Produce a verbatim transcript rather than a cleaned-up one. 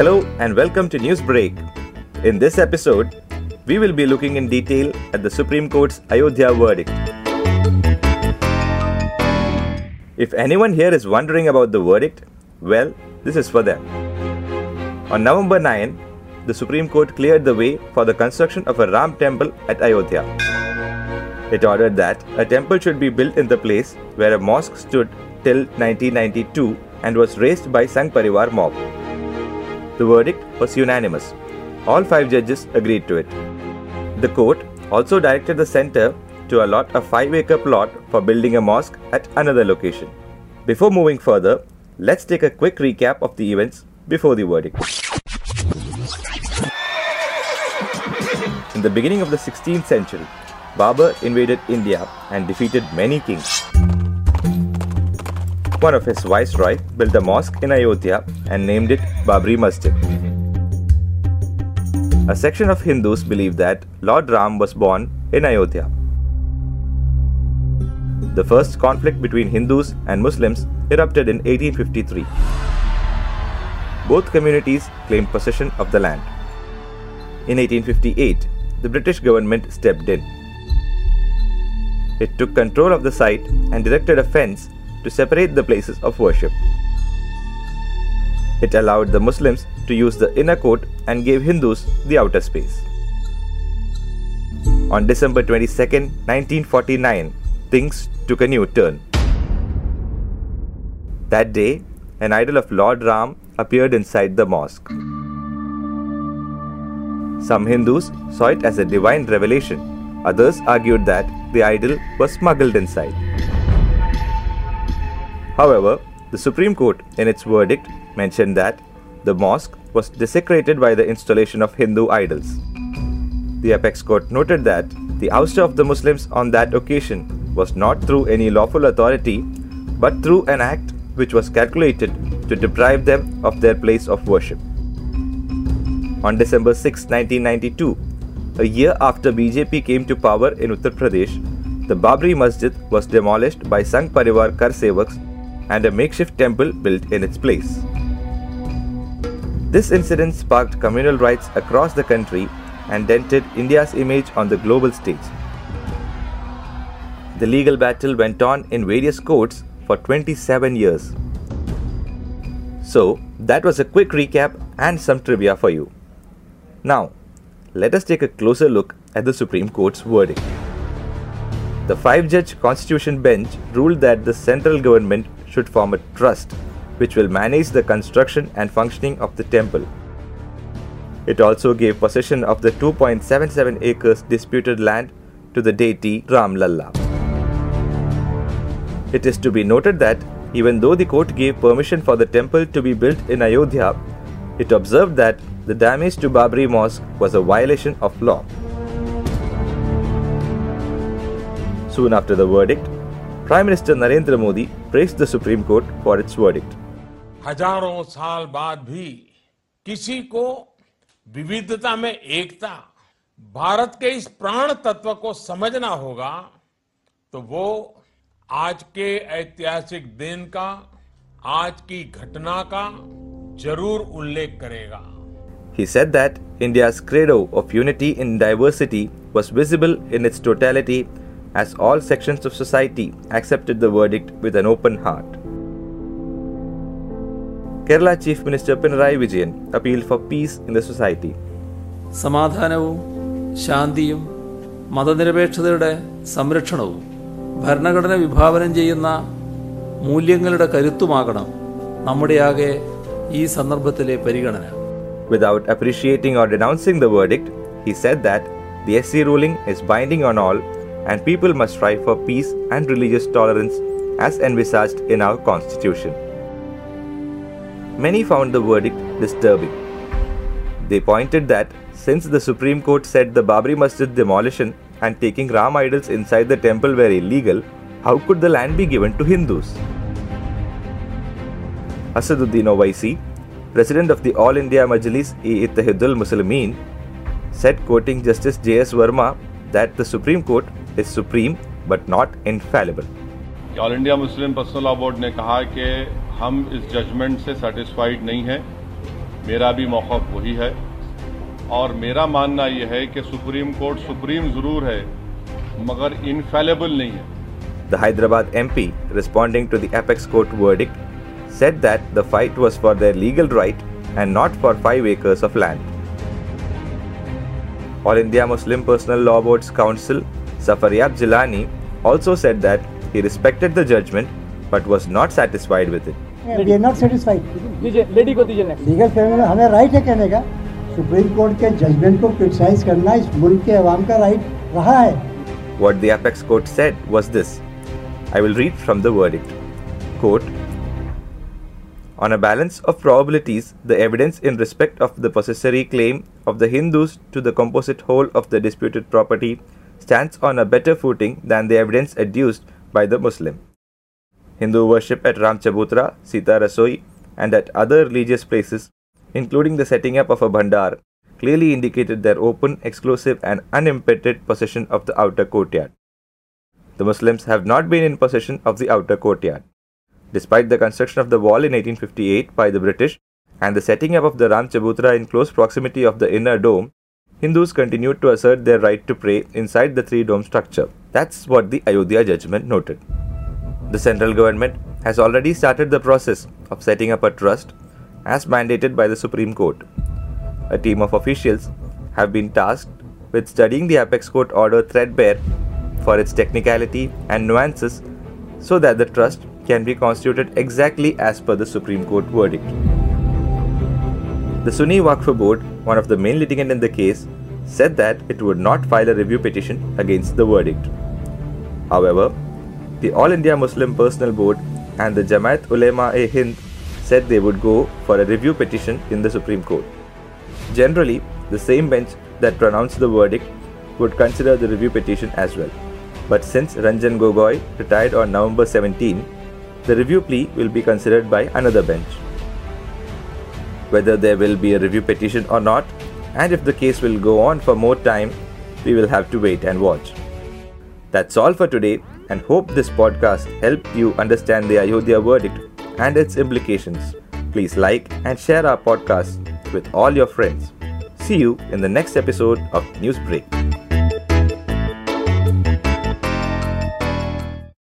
Hello and welcome to News Brake. In this episode, we will be looking in detail at the Supreme Court's Ayodhya verdict. If anyone here is wondering about the verdict, well, this is for them. On November ninth, the Supreme Court cleared the way for the construction of a Ram temple at Ayodhya. It ordered that a temple should be built in the place where a mosque stood till nineteen ninety-two and was raised by Sangh Parivar mob. The verdict was unanimous. All five judges agreed to it. The court also directed the centre to allot a five acre plot for building a mosque at another location. Before moving further, let's take a quick recap of the events before the verdict. In the beginning of the sixteenth century, Babur invaded India and defeated many kings. One of his viceroy built a mosque in Ayodhya and named it Babri Masjid. A section of Hindus believe that Lord Ram was born in Ayodhya. The first conflict between Hindus and Muslims erupted in eighteen fifty-three. Both communities claimed possession of the land. In eighteen fifty-eight, the British government stepped in. It took control of the site and erected a fence to separate the places of worship. It allowed the Muslims to use the inner court and gave Hindus the outer space. On December twenty-second, nineteen forty-nine, things took a new turn. That day, an idol of Lord Ram appeared inside the mosque. Some Hindus saw it as a divine revelation. Others argued that the idol was smuggled inside. However, the Supreme Court in its verdict mentioned that the mosque was desecrated by the installation of Hindu idols. The apex court noted that the ouster of the Muslims on that occasion was not through any lawful authority but through an act which was calculated to deprive them of their place of worship. On December sixth, nineteen ninety-two, a year after B J P came to power in Uttar Pradesh, the Babri Masjid was demolished by Sangh Parivar Karsevaks and a makeshift temple built in its place. This incident sparked communal riots across the country and dented India's image on the global stage. The legal battle went on in various courts for twenty-seven years. So, that was a quick recap and some trivia for you. Now, let us take a closer look at the Supreme Court's verdict. The five-judge Constitution bench ruled that the central government should form a trust which will manage the construction and functioning of the temple. It also gave possession of the two point seven seven acres disputed land to the deity Ramlalla. It is to be noted that even though the court gave permission for the temple to be built in Ayodhya, it observed that the damage to Babri Mosque was a violation of law. Soon after the verdict, Prime Minister Narendra Modi praised the Supreme Court for its verdict. हजारों साल बाद भी किसी को विविधता में एकता, भारत के इस प्राण तत्व को समझना होगा, तो वो आज के ऐतिहासिक दिन का, आज की घटना का जरूर उल्लेख करेगा. He said that India's credo of unity in diversity was visible in its totality, as all sections of society accepted the verdict with an open heart. Kerala Chief Minister Pinarayi Vijayan appealed for peace in the society. സമാധാനവും ശാന്തിയും മതനിരപേക്ഷതയുടെ സംരക്ഷണവും ഭരണഘടന വിഭാവനം ചെയ്യുന്ന മൂല്യങ്ങളുടെ കരുത്തുമാകണം നമ്മുടെയാകെ ഈ സന്ദർഭത്തിലെ പരിഗണന. Without appreciating or denouncing the verdict, he said that the S C ruling is binding on all and people must strive for peace and religious tolerance as envisaged in our constitution. Many found the verdict disturbing. They pointed that since the Supreme Court said the Babri Masjid demolition and taking Ram idols inside the temple were illegal, how could the land be given to Hindus? Asaduddin Owaisi, President of the All India Majlis E Ittahidul Muslimin, said, quoting Justice J S Verma, that the Supreme Court is supreme but not infallible. All India Muslim Personal Law Board ने कहा कि हम इस judgement से satisfied नहीं हैं मेरा भी मौक़िफ़ वही है और मेरा मानना यह है कि सुप्रीम कोर्ट सुप्रीम ज़रूर है मगर infallible नहीं है। The Hyderabad M P, responding to the apex court verdict, said that the fight was for their legal right and not for five acres of land. All India Muslim Personal Law Board's counsel, Zafaryab Jilani, also said that he respected the judgment but was not satisfied with it. Yeah, we are not satisfied. Lady ko dijiye next. Legal family में हमें right है कहने का। Supreme Court के judgment को criticize करना इस मुल्क के आवाम का right रहा है। What the apex court said was this. I will read from the verdict. Quote, on a balance of probabilities, the evidence in respect of the possessory claim of the Hindus to the composite whole of the disputed property stands on a better footing than the evidence adduced by the Muslim. Hindu worship at Ram Chabutra, Sitarasoi and at other religious places, including the setting up of a bhandar, clearly indicated their open, exclusive and unimpeded possession of the outer courtyard. The Muslims have not been in possession of the outer courtyard. Despite the construction of the wall in eighteen fifty-eight by the British and the setting up of the Ram Chabutra in close proximity of the inner dome, Hindus continued to assert their right to pray inside the three-dome structure. That's what the Ayodhya judgment noted. The central government has already started the process of setting up a trust as mandated by the Supreme Court. A team of officials have been tasked with studying the apex court order threadbare for its technicality and nuances so that the trust can be constituted exactly as per the Supreme Court verdict. The Sunni Waqf Board, one of the main litigants in the case, said that it would not file a review petition against the verdict. However, the All India Muslim Personal Board and the Jamaat Ulema-e-Hind said they would go for a review petition in the Supreme Court. Generally, the same bench that pronounced the verdict would consider the review petition as well. But since Ranjan Gogoi retired on November seventeenth, the review plea will be considered by another bench. Whether there will be a review petition or not, and if the case will go on for more time, we will have to wait and watch. That's all for today, and hope this podcast helped you understand the Ayodhya verdict and its implications. Please like and share our podcast with all your friends. See you in the next episode of News Brake.